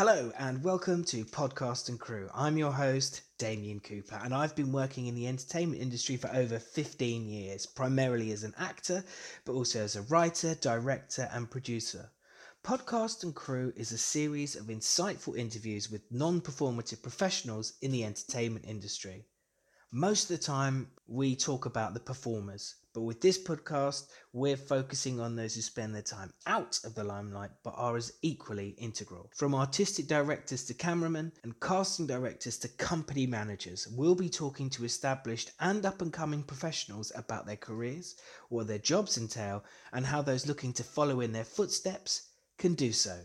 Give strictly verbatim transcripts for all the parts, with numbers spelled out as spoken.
Hello and welcome to Podcast and Crew. I'm your host, Damien Cooper, and I've been working in the entertainment industry for over fifteen years, primarily as an actor, but also as a writer, director, and producer. Podcast and Crew is a series of insightful interviews with non-performative professionals in the entertainment industry. Most of the time, we talk about the performers, but with this podcast, we're focusing on those who spend their time out of the limelight, but are as equally integral. From artistic directors to cameramen and casting directors to company managers, we'll be talking to established and up-and-coming professionals about their careers, what their jobs entail, and how those looking to follow in their footsteps can do so.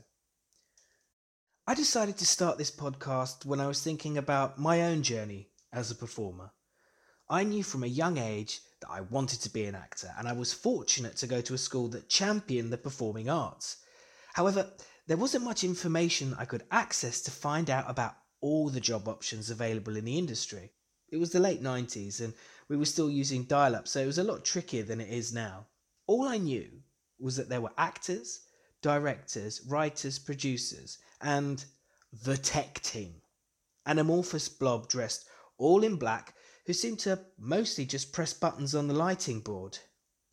I decided to start this podcast when I was thinking about my own journey as a performer. I knew from a young age that I wanted to be an actor, and I was fortunate to go to a school that championed the performing arts. However, there wasn't much information I could access to find out about all the job options available in the industry. It was the late nineties and we were still using dial-up, so it was a lot trickier than it is now. All I knew was that there were actors, directors, writers, producers, and the tech team, an amorphous blob dressed all in black, who seemed to mostly just press buttons on the lighting board.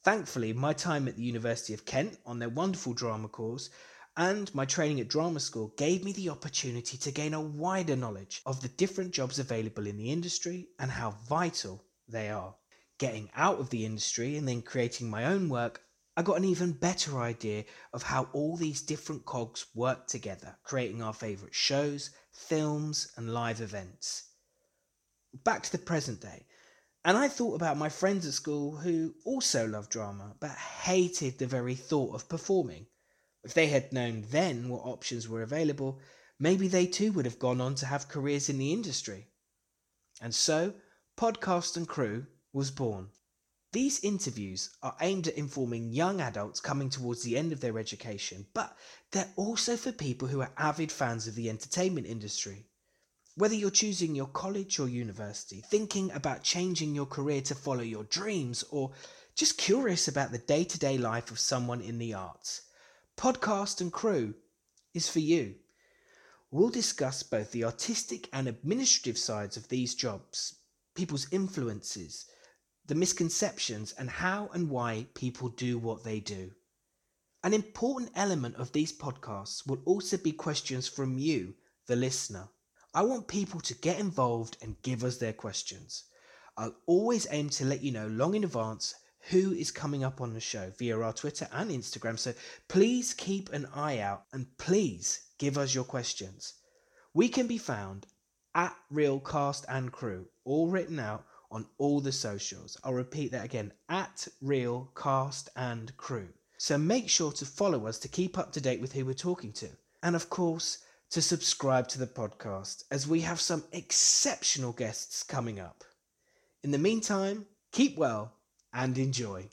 Thankfully, my time at the University of Kent on their wonderful drama course and my training at drama school gave me the opportunity to gain a wider knowledge of the different jobs available in the industry and how vital they are. Getting out of the industry and then creating my own work, I got an even better idea of how all these different cogs work together, creating our favourite shows, films, and live events. Back to the present day, and I thought about my friends at school who also loved drama but hated the very thought of performing. If they had known then what options were available, maybe they too would have gone on to have careers in the industry. And so, Podcast and Crew was born. These interviews are aimed at informing young adults coming towards the end of their education, but they're also for people who are avid fans of the entertainment industry. Whether you're choosing your college or university, thinking about changing your career to follow your dreams, or just curious about the day-to-day life of someone in the arts, Podcast and Crew is for you. We'll discuss both the artistic and administrative sides of these jobs, people's influences, the misconceptions, and how and why people do what they do. An important element of these podcasts will also be questions from you, the listener. I want people to get involved and give us their questions. I'll always aim to let you know long in advance who is coming up on the show via our Twitter and Instagram, so please keep an eye out and please give us your questions. We can be found at RealCastAndCrew, all written out on all the socials. I'll repeat that again, at RealCastAndCrew. So make sure to follow us to keep up to date with who we're talking to. And of course, to subscribe to the podcast, as we have some exceptional guests coming up. In the meantime, keep well and enjoy.